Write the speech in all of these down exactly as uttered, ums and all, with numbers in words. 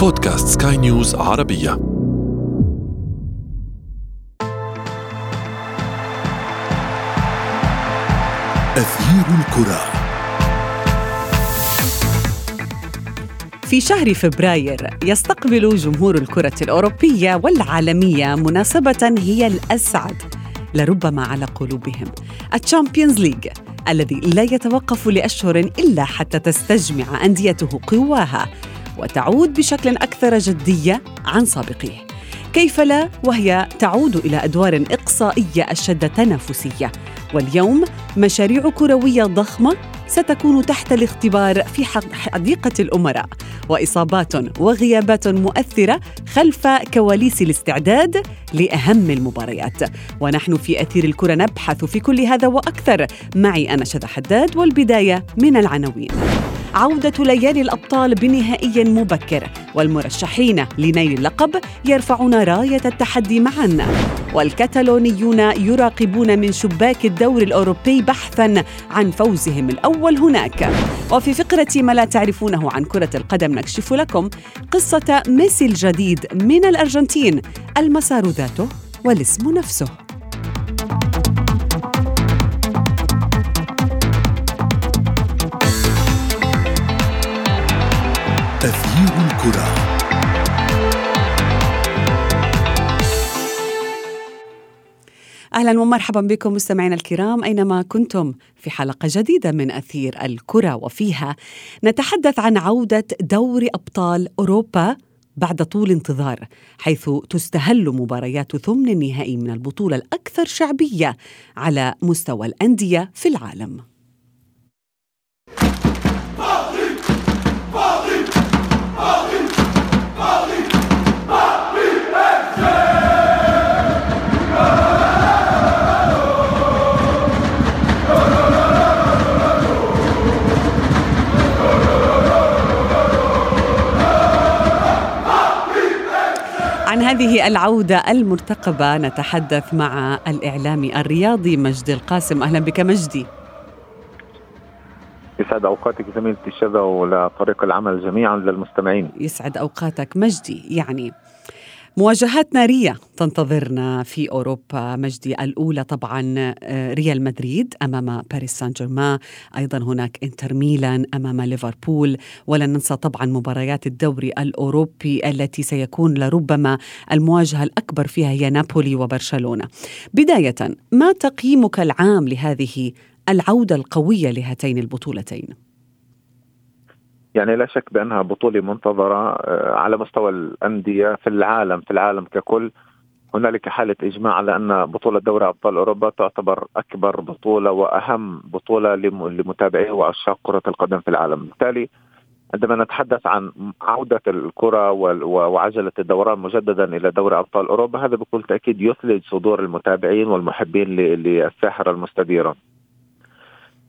بودكاست سكاي نيوز عربية. أثير الكرة. في شهر فبراير يستقبل جمهور الكرة الأوروبية والعالمية مناسبة هي الأسعد لربما على قلوبهم، الشامبيونز ليج، الذي لا يتوقف لأشهر إلا حتى تستجمع أنديته قواها وتعود بشكل أكثر جدية عن سابقه، كيف لا وهي تعود إلى أدوار إقصائية أشد تنافسية. واليوم مشاريع كروية ضخمة ستكون تحت الاختبار في حديقة الأمراء، وإصابات وغيابات مؤثرة خلف كواليس الاستعداد لأهم المباريات. ونحن في أثير الكرة نبحث في كل هذا وأكثر، معي أنا شذى حداد، والبداية من العناوين. عودة ليالي الأبطال بنهائي مبكر، والمرشحين لنيل اللقب يرفعون راية التحدي معا، والكتالونيون يراقبون من شباك الدوري الأوروبي بحثا عن فوزهم الأول هناك. وفي فقرة ما لا تعرفونه عن كرة القدم نكشف لكم قصة ميسي الجديد من الأرجنتين، المسار ذاته والاسم نفسه. تغيير الكرة. أهلا ومرحبا بكم مستمعينا الكرام أينما كنتم في حلقة جديدة من أثير الكرة، وفيها نتحدث عن عودة دوري أبطال أوروبا بعد طول انتظار، حيث تستهل مباريات ثمن النهائي من البطولة الأكثر شعبية على مستوى الأندية في العالم. عن هذه العودة المرتقبة نتحدث مع الإعلامي الرياضي مجدي القاسم. أهلا بك مجدي. يسعد أوقاتك زميلتي الشذى ولفريق العمل جميعا للمستمعين. يسعد أوقاتك مجدي. يعني مواجهات نارية تنتظرنا في أوروبا مجدي، الأولى طبعا ريال مدريد أمام باريس سان جيرمان، أيضا هناك إنتر ميلان أمام ليفربول، ولن ننسى طبعا مباريات الدوري الأوروبي التي سيكون لربما المواجهة الأكبر فيها هي نابولي وبرشلونة. بداية، ما تقييمك العام لهذه العودة القوية لهاتين البطولتين؟ يعني لا شك بأنها بطولة منتظرة على مستوى الأندية في العالم في العالم ككل. هنالك حالة إجماع على أن بطولة دوري أبطال أوروبا تعتبر أكبر بطولة وأهم بطولة لمتابعيه وعشاق كرة القدم في العالم. بالتالي عندما نتحدث عن عودة الكرة وعجلة الدوران مجددا إلى دوري أبطال أوروبا، هذا بكل تأكيد يثلج صدور المتابعين والمحبين للساحرة المستديرة.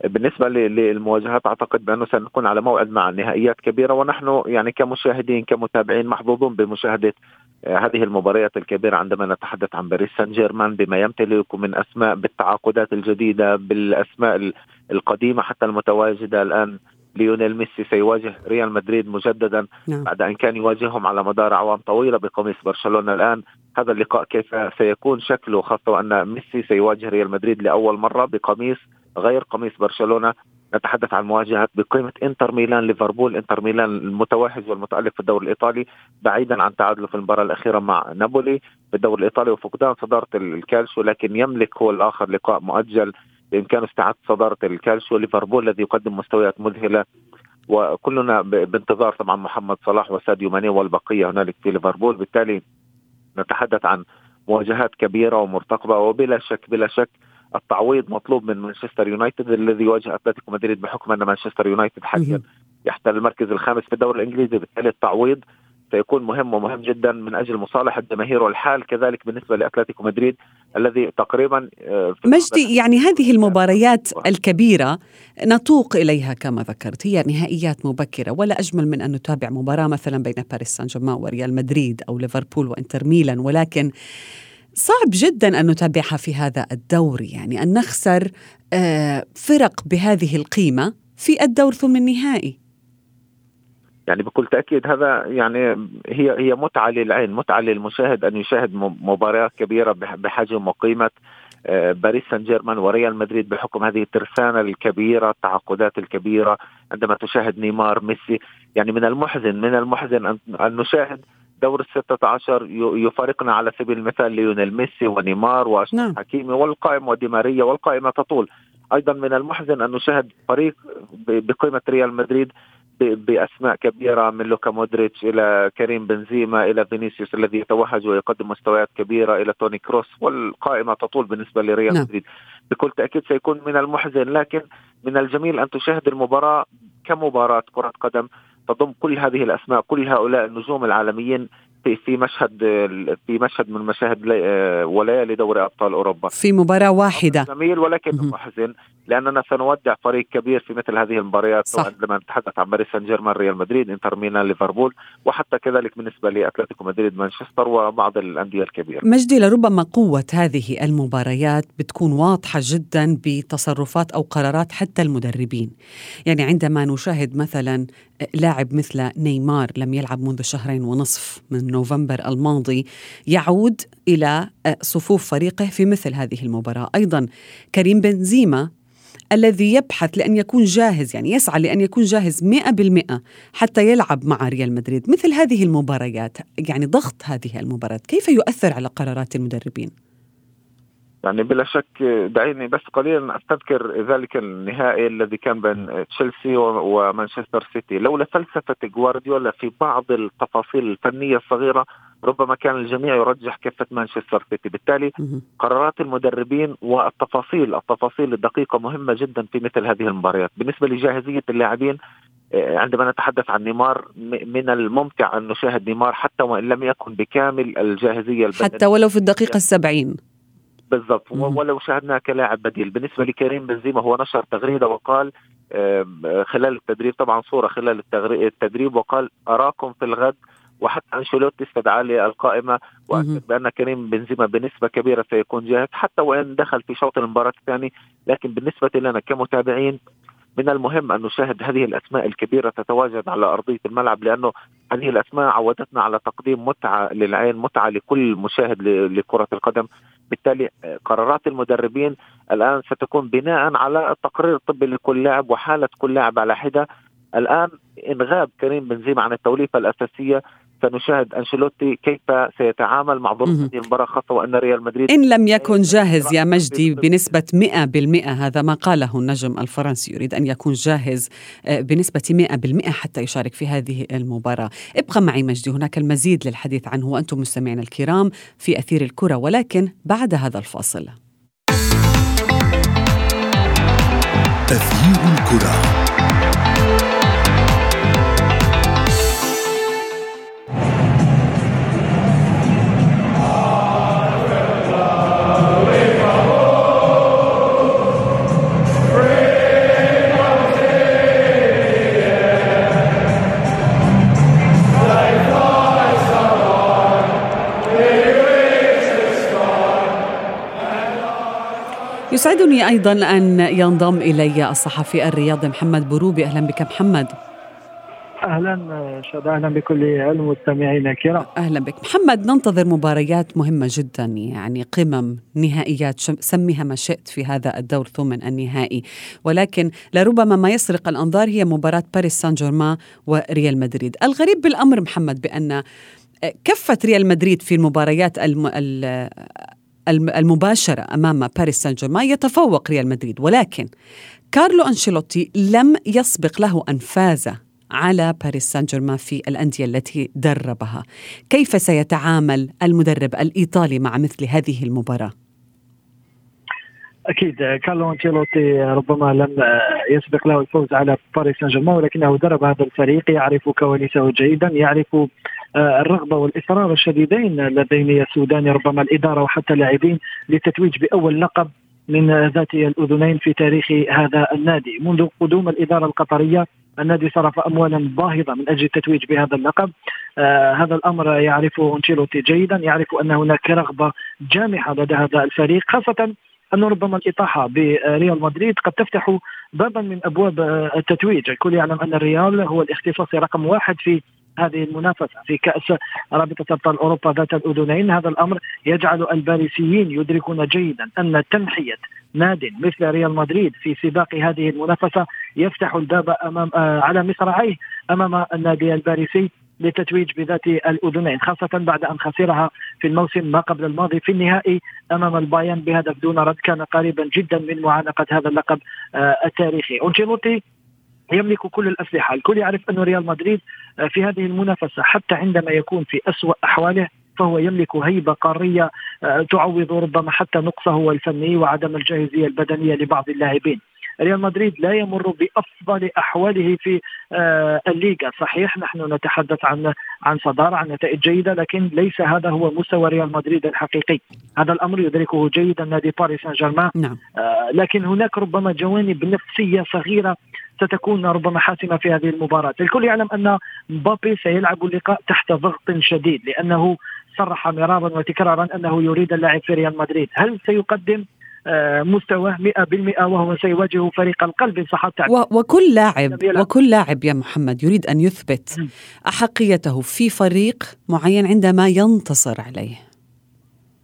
بالنسبة للمواجهات، أعتقد بأنه سنكون على موعد مع نهائيات كبيرة، ونحن يعني كمشاهدين كمتابعين محظوظون بمشاهدة هذه المباريات الكبيرة. عندما نتحدث عن باريس سان جيرمان بما يمتلك من أسماء بالتعاقدات الجديدة بالأسماء القديمة حتى المتواجدة الآن، ليونيل ميسي سيواجه ريال مدريد مجددا بعد أن كان يواجههم على مدار أعوام طويلة بقميص برشلونة. الآن هذا اللقاء كيف سيكون شكله، خاصة أن ميسي سيواجه ريال مدريد لأول مرة بقميص غير قميص برشلونة. نتحدث عن مواجهات بقيمة انتر ميلان ليفربول، انتر ميلان المتوهج والمتألق في الدوري الإيطالي بعيدا عن تعادله في المباراة الأخيرة مع نابولي بالدوري الإيطالي وفقدان صدارة الكالشيو، لكن يملك هو الآخر لقاء مؤجل بإمكانه استعادة صدارة الكالشيو. ليفربول الذي يقدم مستويات مذهلة، وكلنا بانتظار طبعا محمد صلاح وساديو ماني والبقية هنالك في ليفربول. بالتالي نتحدث عن مواجهات كبيرة ومرتقبة، وبلا شك بلا شك التعويض مطلوب من مانشستر يونايتد الذي يواجه أتلتيكو مدريد، بحكم أن مانشستر يونايتد حاليا يحتل المركز الخامس في الدوري الإنجليزي. بالتالي التعويض سيكون مهم ومهم جدا من أجل مصالحة الجماهير، والحال كذلك بالنسبة لأتلتيكو مدريد الذي تقريبا مجدي. يعني هذه المباريات الكبيرة نتوق إليها كما ذكرت، هي نهائيات مبكرة، ولا أجمل من أن نتابع مباراة مثلا بين باريس سان جيرمان وريال مدريد أو ليفربول وإنتر ميلان، ولكن صعب جدا أن نتابعها في هذا الدوري. يعني أن نخسر فرق بهذه القيمة في الدور ثمن النهائي. يعني بكل تأكيد هذا يعني هي هي متعة للعين، متعة للمشاهد أن يشاهد مباراة كبيرة بحجم وقيمة باريس سان جيرمان وريال مدريد بحكم هذه الترسانة الكبيرة، التعاقدات الكبيرة، عندما تشاهد نيمار، ميسي. يعني من المحزن من المحزن أن نشاهد دور الستة عشر يفارقنا على سبيل المثال ليونيل ميسي ونيمار وأشرف حكيمي والقائمة ودي ماريا، والقائمة تطول. أيضا من المحزن أن نشاهد فريق بقيمة ريال مدريد بأسماء كبيرة من لوكا مودريتش إلى كريم بنزيما إلى فينيسيوس الذي يتوهج ويقدم مستويات كبيرة إلى توني كروس، والقائمة تطول بالنسبة لريال مدريد. بكل تأكيد سيكون من المحزن، لكن من الجميل أن تشاهد المباراة كمباراة كرة قدم تضم كل هذه الأسماء، كل هؤلاء النجوم العالميين في مشهد في مشهد من مشاهد ولاية لدوري أبطال أوروبا في مباراة واحدة. جميل ولكن محزن لأننا سنودع فريق كبير في مثل هذه المباريات، سواء لما نتحدث عن باريس سان جيرمان، ريال مدريد، انتر ميلان، ليفربول، وحتى كذلك بالنسبة لأتلتيكو مدريد، مانشستر، وبعض الأندية الكبيرة. مجدي، لربما قوة هذه المباريات بتكون واضحة جدا بتصرفات أو قرارات حتى المدربين. يعني عندما نشاهد مثلا لاعب مثل نيمار لم يلعب منذ شهرين ونصف من نوفمبر الماضي يعود إلى صفوف فريقه في مثل هذه المباراة. أيضا كريم بنزيما الذي يبحث لأن يكون جاهز، يعني يسعى لأن يكون جاهز مئة بالمئة حتى يلعب مع ريال مدريد. مثل هذه المباريات، يعني ضغط هذه المباريات كيف يؤثر على قرارات المدربين؟ يعني بلا شك، دعيني بس قليلا أستذكر ذلك النهائي الذي كان بين تشيلسي ومانشستر سيتي. لولا فلسفة غوارديولا في بعض التفاصيل الفنية الصغيرة ربما كان الجميع يرجح كفة مانشستر سيتي. بالتالي قرارات المدربين والتفاصيل التفاصيل الدقيقة مهمة جدا في مثل هذه المباريات. بالنسبة لجاهزية اللاعبين، عندما نتحدث عن نيمار من الممتع أن نشاهد نيمار حتى وإن لم يكن بكامل الجاهزية البدنية، حتى ولو في الدقيقة السبعين بالضبط، ولو شاهدناه كلاعب بديل. بالنسبة لكريم بنزيما هو نشر تغريدة وقال خلال التدريب، طبعا صورة خلال التدريب، وقال أراكم في الغد. وحتى أنشيلوتي استدعى للقائمة وأكد بأن كريم بنزيما بنسبة كبيرة سيكون جاهز حتى وإن دخل في شوط المباراة الثاني. لكن بالنسبة لنا كمتابعين من المهم أن نشاهد هذه الأسماء الكبيرة تتواجد على أرضية الملعب، لأنه هذه الأسماء عودتنا على تقديم متعة للعين، متعة لكل مشاهد لكرة القدم. بالتالي قرارات المدربين الآن ستكون بناء على التقرير الطبي لكل لاعب وحالة كل لاعب على حدة. الآن إن غاب كريم بنزيما عن التوليفة الأساسية سنشاهد أنشيلوتي كيف سيتعامل مع ظروف هذه المباراة، خاصة وأن ريال مدريد إن لم يكن جاهز يا مجدي بنسبة مئة بالمئة. هذا ما قاله النجم الفرنسي، يريد أن يكون جاهز بنسبة مئة بالمئة حتى يشارك في هذه المباراة. ابقى معي مجدي، هناك المزيد للحديث عنه وأنتم مستمعينا الكرام في أثير الكرة، ولكن بعد هذا الفاصل. أثير الكرة. يسعدني أيضا أن ينضم إلي الصحفي الرياضي محمد بروبي. أهلا بك محمد. أهلا شاد، أهلا بكل المستمعين الكرام. أهلا بك محمد. ننتظر مباريات مهمة جدا، يعني قمم، نهائيات، سميها ما شئت في هذا الدور ثمن النهائي، ولكن لربما ما يسرق الأنظار هي مباراة باريس سان جيرمان وريال مدريد. الغريب بالأمر محمد بأن كفة ريال مدريد في المباريات الم... ال... المباشرة أمام باريس سان جيرمان يتفوق ريال مدريد، ولكن كارلو أنشيلوتي لم يسبق له أن فاز على باريس سان جيرمان في الأندية التي دربها. كيف سيتعامل المدرب الإيطالي مع مثل هذه المباراة؟ أكيد كارلو أنشيلوتي ربما لم يسبق له الفوز على باريس سان جيرمان، ولكنه درب هذا الفريق، يعرف كواليسه جيدا، يعرف الرغبة والإصرار الشديدين لدين السوداني، ربما الإدارة وحتى لاعبين، للتتويج بأول لقب من ذات الأذنين في تاريخ هذا النادي. منذ قدوم الإدارة القطرية النادي صرف أموالا باهظة من أجل التتويج بهذا اللقب. آه هذا الأمر يعرفه أنشيلوتي جيدا، يعرف أن هناك رغبة جامحة لدى هذا الفريق، خاصة أنه ربما الإطاحة بريال مدريد قد تفتح بابا من أبواب التتويج. الكل يعلم أن الريال هو الاختصاصي رقم واحد في هذه المنافسة في كأس رابطة أبطال أوروبا ذات الأذنين. هذا الأمر يجعل الباريسيين يدركون جيدا أن تنحية ناد مثل ريال مدريد في سباق هذه المنافسة يفتح الباب أمام على مصراعيه أمام النادي الباريسي للتتويج بذات الأذنين، خاصة بعد أن خسرها في الموسم ما قبل الماضي في النهائي أمام البايرن بهدف دون رد كان قريبا جدا من معانقة هذا اللقب التاريخي. أنشيلوتي يملك كل الأسلحة، الكل يعرف أن ريال مدريد في هذه المنافسة حتى عندما يكون في أسوأ أحواله فهو يملك هيبة قارية تعوض ربما حتى نقصه الفني وعدم الجاهزية البدنية لبعض اللاعبين. ريال مدريد لا يمر بأفضل أحواله في الليغا، صحيح نحن نتحدث عن عن صدارة عن نتائج جيدة، لكن ليس هذا هو مستوى ريال مدريد الحقيقي. هذا الأمر يدركه جيدا نادي باريس سان جيرمان، نعم. لكن هناك ربما جوانب نفسية صغيرة ستكون ربما حاسمة في هذه المباراة. الكل يعلم أن مبابي سيلعب اللقاء تحت ضغط شديد لأنه صرح مرارا وتكرارا أنه يريد اللاعب في ريال مدريد. هل سيقدم مستواه مئة بالمئة وهو سيواجه فريق القلب إن صح التعبير؟ وكل لاعب وكل لاعب يا محمد يريد أن يثبت أحقيته في فريق معين عندما ينتصر عليه.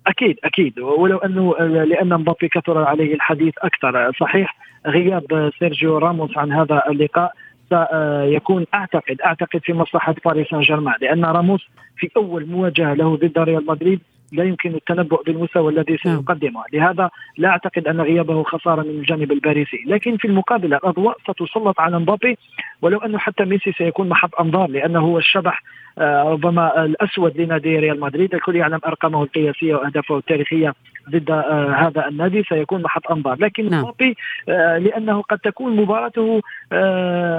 أكيد أكيد، ولو أنه لأن مبابي كثر عليه الحديث أكثر، صحيح غياب سيرجيو راموس عن هذا اللقاء سيكون أعتقد أعتقد في مصلحة باريس سان جيرمان، لأن راموس في أول مواجهة له ضد ريال مدريد لا يمكن التنبؤ بالمستوى الذي سيقدمه، لهذا لا أعتقد أن غيابه خسارة من الجانب الباريسي. لكن في المقابل الأضواء ستسلط على مبابي، ولو أنه حتى ميسي سيكون محط أنظار لأنه هو الشبح ربما الأسود لنادي ريال مدريد. الكل يعلم أرقامه القياسية وأهدافه التاريخية ضد هذا النادي سيكون محط أنظار، لكن مبابي لأنه قد تكون مباراته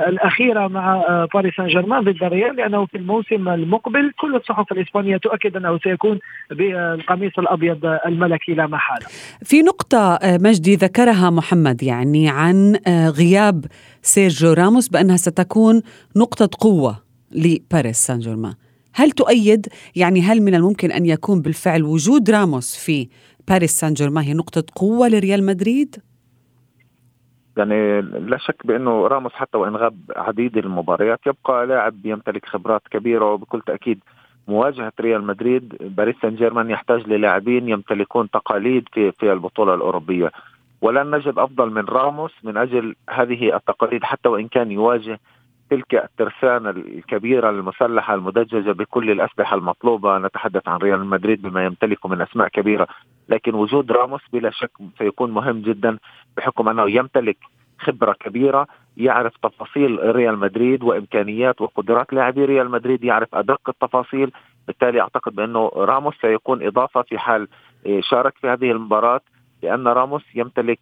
الأخيرة مع باريس سان جيرمان ضد الريال، لأنه في الموسم المقبل كل الصحف الإسبانية تؤكد أنه سيكون بالقميص الأبيض الملكي لا محالة. في نقطة مجدي ذكرها محمد يعني عن غياب سيرجيو راموس بأنها ستكون نقطة قوة لباريس سان جيرمان، هل تؤيد يعني هل من الممكن أن يكون بالفعل وجود راموس في باريس سان جيرمان هي نقطة قوة لريال مدريد؟ يعني لا شك بأنه راموس حتى وإن غاب عديد المباريات يبقى لاعب يمتلك خبرات كبيرة، وبكل تأكيد مواجهة ريال مدريد باريس سان جيرمان يحتاج للاعبين يمتلكون تقاليد في في البطولة الأوروبية، ولن نجد أفضل من راموس من أجل هذه التقاليد حتى وإن كان يواجه تلك الترسانة الكبيرة المسلحة المدججة بكل الأسلحة المطلوبة. نتحدث عن ريال مدريد بما يمتلكه من أسماء كبيرة، لكن وجود راموس بلا شك سيكون مهم جدا بحكم أنه يمتلك خبرة كبيرة، يعرف تفاصيل ريال مدريد وإمكانيات وقدرات لاعبي ريال مدريد، يعرف أدق التفاصيل. بالتالي أعتقد بأنه راموس سيكون إضافة في حال شارك في هذه المباراة، لأن راموس يمتلك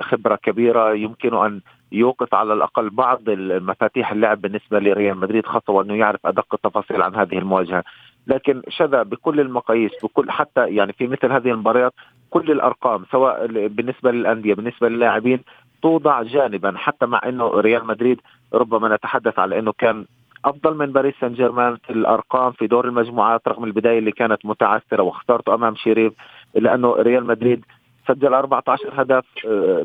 خبرة كبيرة يمكن أن يوقف على الأقل بعض المفاتيح اللعب بالنسبة لريال مدريد، خاصة وأنه يعرف أدق التفاصيل عن هذه المواجهة. لكن شذا بكل المقاييس بكل حتى يعني في مثل هذه المباريات كل الأرقام سواء بالنسبة للأندية بالنسبة للاعبين توضع جانبا، حتى مع أنه ريال مدريد ربما نتحدث على أنه كان أفضل من باريس سان جيرمان في الأرقام في دور المجموعات رغم البداية اللي كانت متعثرة واختارته أمام شريف، إلا أنه ريال مدريد سجل أربعة عشر هدف،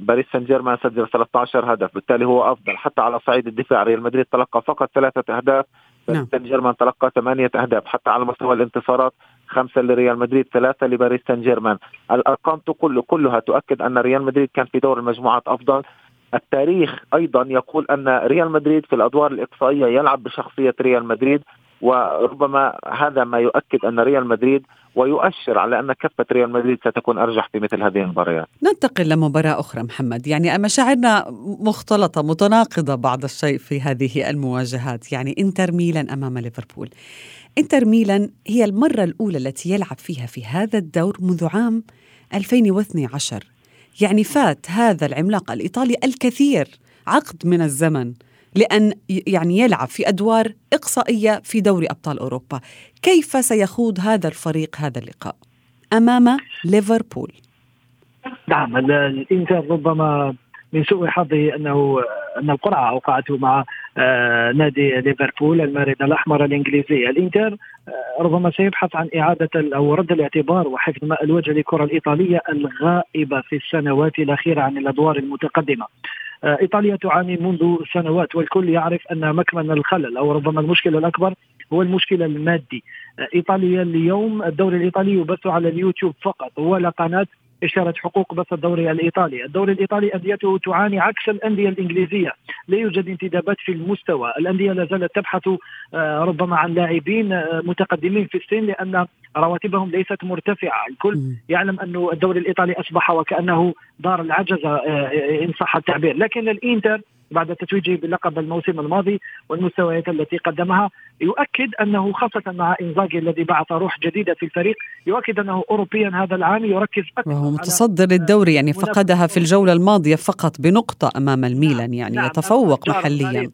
باريس سان جيرمان سجل ثلاثة عشر هدف، بالتالي هو أفضل. حتى على صعيد الدفاع ريال مدريد تلقى فقط ثلاثة أهداف، باريس سان جيرمان تلقى ثمانية أهداف. حتى على مستوى الانتصارات خمسة لريال مدريد ثلاثة لباريس سان جيرمان. الأرقام كل كلها تؤكد أن ريال مدريد كان في دور المجموعات أفضل. التاريخ أيضا يقول أن ريال مدريد في الأدوار الإقصائية يلعب بشخصية ريال مدريد، وربما هذا ما يؤكد أن ريال مدريد ويؤشر على أن كفة ريال مدريد ستكون أرجح في مثل هذه المباريات. ننتقل لمباراة أخرى محمد، يعني مشاعرنا مختلطة متناقضة بعض الشيء في هذه المواجهات، يعني إنتر ميلان أمام ليفربول. إنتر ميلان هي المرة الأولى التي يلعب فيها في هذا الدور منذ عام ألفين واثني عشر، يعني فات هذا العملاق الإيطالي الكثير عقد من الزمن لأن يعني يلعب في أدوار إقصائية في دوري أبطال أوروبا. كيف سيخوض هذا الفريق هذا اللقاء أمام ليفربول؟ نعم، الإنتر ربما من سوء حظه أنه أن القرعة أوقعته مع آه نادي ليفربول المارده الاحمر الانجليزيه. الانتر آه ربما سيبحث عن اعاده او رد الاعتبار وحفظ ماء الوجه للكره الايطاليه الغائبه في السنوات الاخيره عن الادوار المتقدمه. آه ايطاليا تعاني منذ سنوات والكل يعرف ان مكمن الخلل او ربما المشكله الاكبر هو المشكله المادي. آه ايطاليا اليوم الدوري الايطالي يبث على اليوتيوب فقط ولا قناه اشترت حقوق بث الدوري الايطالي. الدوري الايطالي انديته تعاني عكس الانديه الانجليزيه، لا يوجد انتدابات في المستوى، الانديه لا زالت تبحث ربما عن لاعبين متقدمين في السن لان رواتبهم ليست مرتفعه. الكل يعلم انه الدوري الايطالي اصبح وكانه دار العجزه ان صح التعبير. لكن الانتر بعد تتويجه باللقب الموسم الماضي والمستويات التي قدمها يؤكد أنه خاصة مع إنزاغي الذي بعث روح جديدة في الفريق، يؤكد أنه أوروبيا هذا العام يركز أكثر، وهو متصدر الدوري يعني فقدها في الجولة الماضية فقط بنقطة أمام الميلان، يعني نعم يتفوق نعم محليا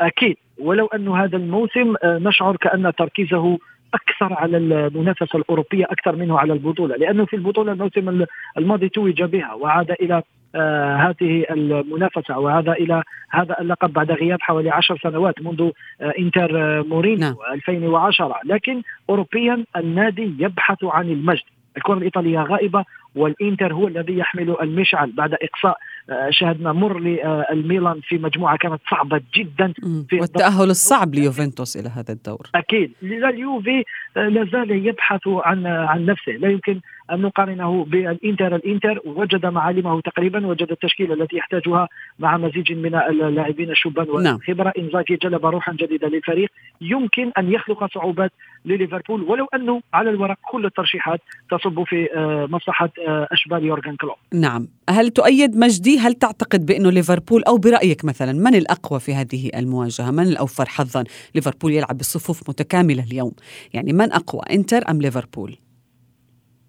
أكيد. ولو أنه هذا الموسم نشعر كأن تركيزه أكثر على المنافسة الأوروبية أكثر منه على البطولة، لأنه في البطولة الموسم الماضي توج بها وعاد إلى آه هذه المنافسة وهذا إلى هذا اللقب بعد غياب حوالي عشر سنوات منذ آه إنتر آه مورينيو نعم. ألفين وعشرة. لكن أوروبيا النادي يبحث عن المجد، الكرة الإيطالية غائبة والإنتر هو الذي يحمل المشعل بعد إقصاء آه شاهدنا مر للميلان آه في مجموعة كانت صعبة جدا في والتأهل الصعب ليوفنتوس إلى هذا الدور. أكيد اليوفي آه لازال يبحث عن آه عن نفسه، لا يمكن أن نقارنه بالإنتر. الإنتر وجد معالمه تقريبا، وجد التشكيلة التي يحتاجها مع مزيج من اللاعبين الشبان والخبرة. إنزاغي جلب روحا جديدة للفريق يمكن أن يخلق صعوبات لليفربول، ولو أنه على الورق كل الترشيحات تصب في مصلحة أشبال يورغن كلوب. نعم، هل تؤيد مجدي؟ هل تعتقد بأنه ليفربول أو برأيك مثلا من الأقوى في هذه المواجهة، من الأوفر حظا؟ ليفربول يلعب بصفوف متكاملة اليوم، يعني من أقوى، إنتر أم ليفربول؟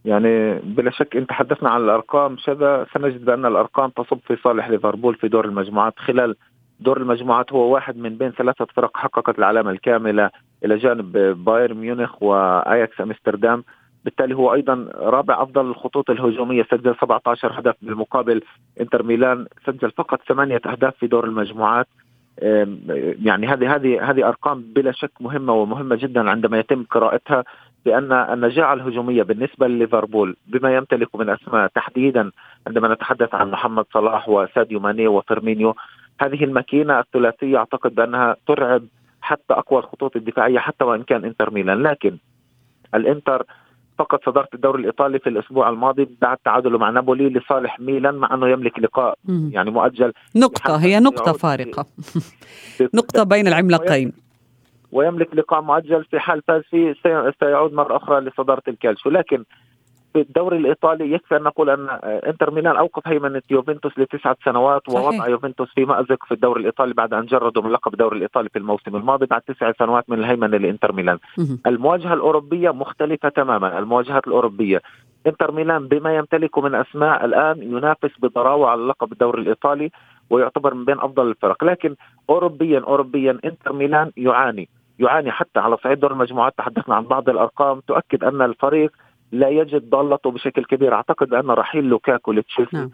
يعني بلا شك إن تحدثنا عن الأرقام شذا سنجد بأن الأرقام تصب في صالح ليفربول في دور المجموعات. خلال دور المجموعات هو واحد من بين ثلاثة فرق حققت العلامة الكاملة إلى جانب بايرن ميونخ وآياكس أمستردام، بالتالي هو أيضا رابع أفضل الخطوط الهجومية، سجل سبعة عشر هدف، بالمقابل إنتر ميلان سجل فقط ثمانية أهداف في دور المجموعات. يعني هذه هذه هذه أرقام بلا شك مهمة ومهمة جدا عندما يتم قراءتها، لأن النجاعة الهجومية بالنسبة لليفربول بما يمتلك من أسماء تحديدا عندما نتحدث عن محمد صلاح وساديو ماني وفيرمينيو، هذه الماكينة الثلاثية أعتقد بأنها ترعب حتى أقوى الخطوط الدفاعية حتى وإن كان إنتر ميلان. لكن الإنتر فقد صدارة الدوري الإيطالي في الأسبوع الماضي بعد تعادله مع نابولي لصالح ميلان، مع أنه يملك لقاء يعني مؤجل نقطة، هي نقطة فارقة نقطة بين العملاقين، ويملك لقاء مؤجل في حال فاز فيه سيعود مرة أخرى لصدارة الكالتشيو. لكن في الدوري الإيطالي يكفي أن نقول أن إنتر ميلان أوقف هيمنة يوفنتوس لتسعة سنوات، ووضع يوفنتوس في مأزق في الدوري الإيطالي بعد أن جردوا من لقب الدوري الإيطالي في الموسم الماضي بعد تسعة سنوات من الهيمنة لإنتر ميلان. المواجهة الأوروبية مختلفة تماما، المواجهات الأوروبية إنتر ميلان بما يمتلك من أسماء الآن ينافس بضراوة على لقب الدوري الإيطالي ويعتبر من بين أفضل الفرق، لكن أوروبيا أوروبيا إنتر ميلان يعاني يعاني حتى على صعيد دور المجموعات. تحدثنا عن بعض الأرقام تؤكد أن الفريق لا يجد ضالته بشكل كبير. أعتقد أن رحيل لوكاكو لتشيلسي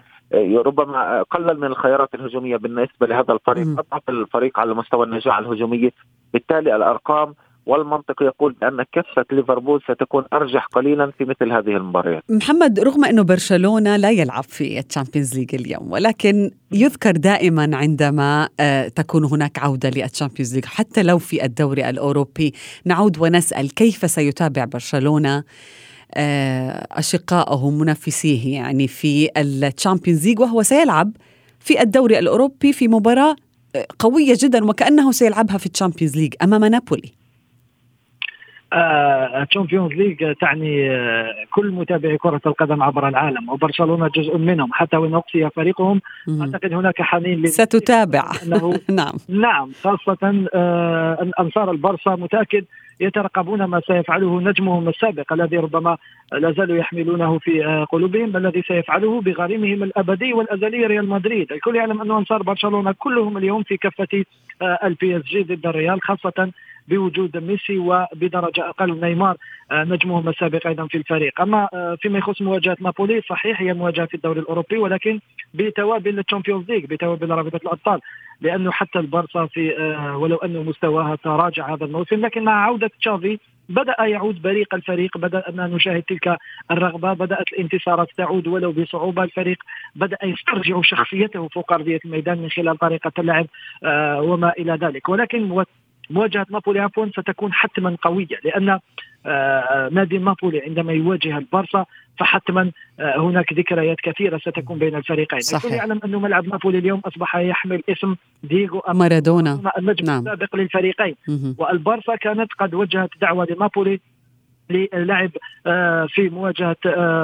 ربما قلل من الخيارات الهجومية بالنسبة لهذا الفريق، أضعف الفريق على مستوى النجاعة الهجومية، بالتالي الأرقام والمنطق يقول بأن كفة ليفربول ستكون أرجح قليلا في مثل هذه المباريات. محمد، رغم أنه برشلونة لا يلعب في الشامبيونز ليج اليوم، ولكن يذكر دائما عندما تكون هناك عودة للشامبيونز ليج حتى لو في الدوري الأوروبي، نعود ونسأل كيف سيتابع برشلونة أشقائه منافسيه يعني في الشامبيونز ليج وهو سيلعب في الدوري الأوروبي في مباراة قوية جدا وكأنه سيلعبها في الشامبيونز ليج أمام نابولي. الشامبيونز آه، ليج تعني آه، كل متابعي كرة القدم عبر العالم وبرشلونة جزء منهم، حتى وإن أقصي فريقهم مم. أعتقد هناك حنين ستتابع نعم نعم خاصة آه، أنصار البرشا متأكد يترقبون ما سيفعله نجمهم السابق الذي ربما لازالوا يحملونه في قلوبهم، الذي سيفعله بغريمهم الأبدي والأزلي ريال مدريد. الكل يعلم أن أنصار برشلونة كلهم اليوم في كفة البي اس جي ضد الريال، خاصة بوجود ميسي وبدرجة أقل نيمار نجمهم السابق أيضا في الفريق. أما فيما يخص مواجهة نابولي صحيح هي مواجهة في الدوري الأوروبي ولكن بتوابل الشامبيونز ليج بتوابل رابطة الأبطال، لأنه حتى البارسا في ولو أنه مستواها تراجع هذا الموسم لكن مع عودة تشافي بدأ يعود بريق الفريق، بدأنا نشاهد تلك الرغبة، بدأت الانتصارات تعود ولو بصعوبة، الفريق بدأ يسترجع شخصيته فوق أرضية الميدان من خلال طريقة اللعب وما إلى ذلك. ولكن مواجهة نابولي عفوا ستكون حتما قوية، لأن نادي نابولي عندما يواجه البارسا فحتما هناك ذكريات كثيرة ستكون بين الفريقين. الكل يعلم أنه ملعب نابولي اليوم أصبح يحمل اسم دييغو مارادونا النجم نعم. السابق للفريقين مه. والبارسا كانت قد وجهت دعوة لنابولي للعب في مواجهة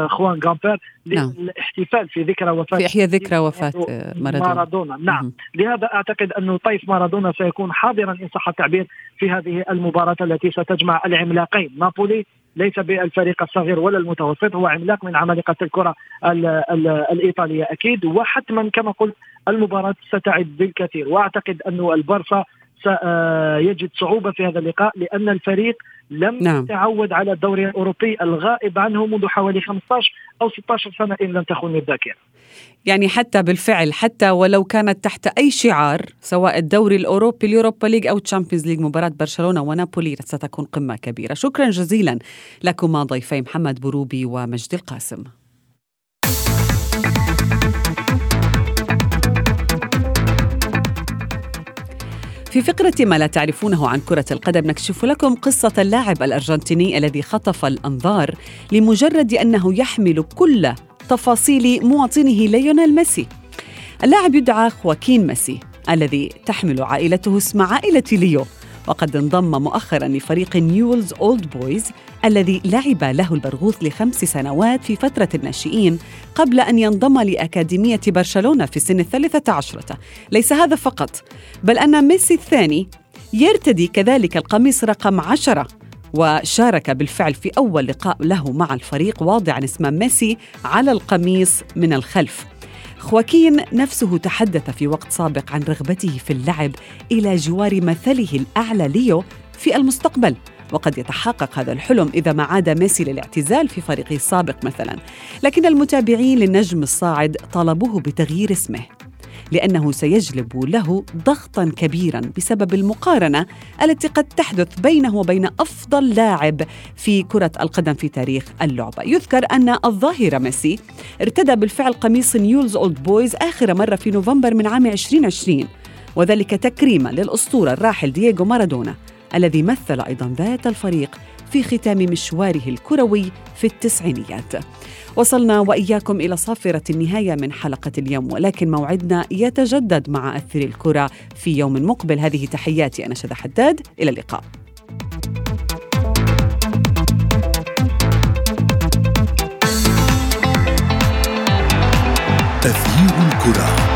خوان غامبر للاحتفال في ذكرى وفاة في إحياء ذكرى وفاة مارادونا, مارادونا. نعم مه. لهذا أعتقد أنه طيف مارادونا سيكون حاضرا إن صح التعبير في هذه المباراة التي ستجمع العملاقين. نابولي ليس بالفريق الصغير ولا المتوسط، هو عملاق من عمالقة الكرة ال ال الإيطالية أكيد، وحتما كما قلت المباراة ستعد بالكثير. وأعتقد أنه البارسا سيجد صعوبة في هذا اللقاء لأن الفريق لم نعم. يتعود على الدوري الأوروبي الغائب عنه منذ حوالي خمسة عشر أو ستة عشر سنة إن لم تخن الذاكرة. يعني حتى بالفعل حتى ولو كانت تحت أي شعار سواء الدوري الأوروبي اليوروبا ليج أو تشامبيونز ليج، مباراة برشلونة ونابولي ستكون قمة كبيرة. شكرا جزيلا لكما ضيفي محمد بروبي ومجد القاسم. في فقرة ما لا تعرفونه عن كرة القدم نكشف لكم قصة اللاعب الأرجنتيني الذي خطف الأنظار لمجرد أنه يحمل كل تفاصيل مواطنه ليونيل ميسي. اللاعب يدعى خواكين ميسي الذي تحمل عائلته اسم عائلة ليو، وقد انضم مؤخراً لفريق نيولز أولد بويز الذي لعب له البرغوث لخمس سنوات في فترة الناشئين قبل أن ينضم لأكاديمية برشلونة في سن الثالثة عشرة. ليس هذا فقط، بل أن ميسي الثاني يرتدي كذلك القميص رقم عشرة، وشارك بالفعل في أول لقاء له مع الفريق واضعاً اسم ميسي على القميص من الخلف. خواكين نفسه تحدث في وقت سابق عن رغبته في اللعب إلى جوار مثله الأعلى ليو في المستقبل، وقد يتحقق هذا الحلم إذا ما عاد ميسي للاعتزال في فريقه السابق مثلا. لكن المتابعين للنجم الصاعد طالبوه بتغيير اسمه لأنه سيجلب له ضغطا كبيرا بسبب المقارنة التي قد تحدث بينه وبين أفضل لاعب في كرة القدم في تاريخ اللعبة. يذكر أن الظاهرة ميسي ارتدى بالفعل قميص نيولز أولد بويز آخر مرة في نوفمبر من عام عشرين عشرين، وذلك تكريما للأسطورة الراحل دييغو مارادونا الذي مثل أيضا ذات الفريق في ختام مشواره الكروي في التسعينيات. وصلنا وإياكم إلى صافرة النهاية من حلقة اليوم، ولكن موعدنا يتجدد مع أثير الكرة في يوم مقبل. هذه تحياتي أنا شذى حداد، إلى اللقاء. أثير الكرة.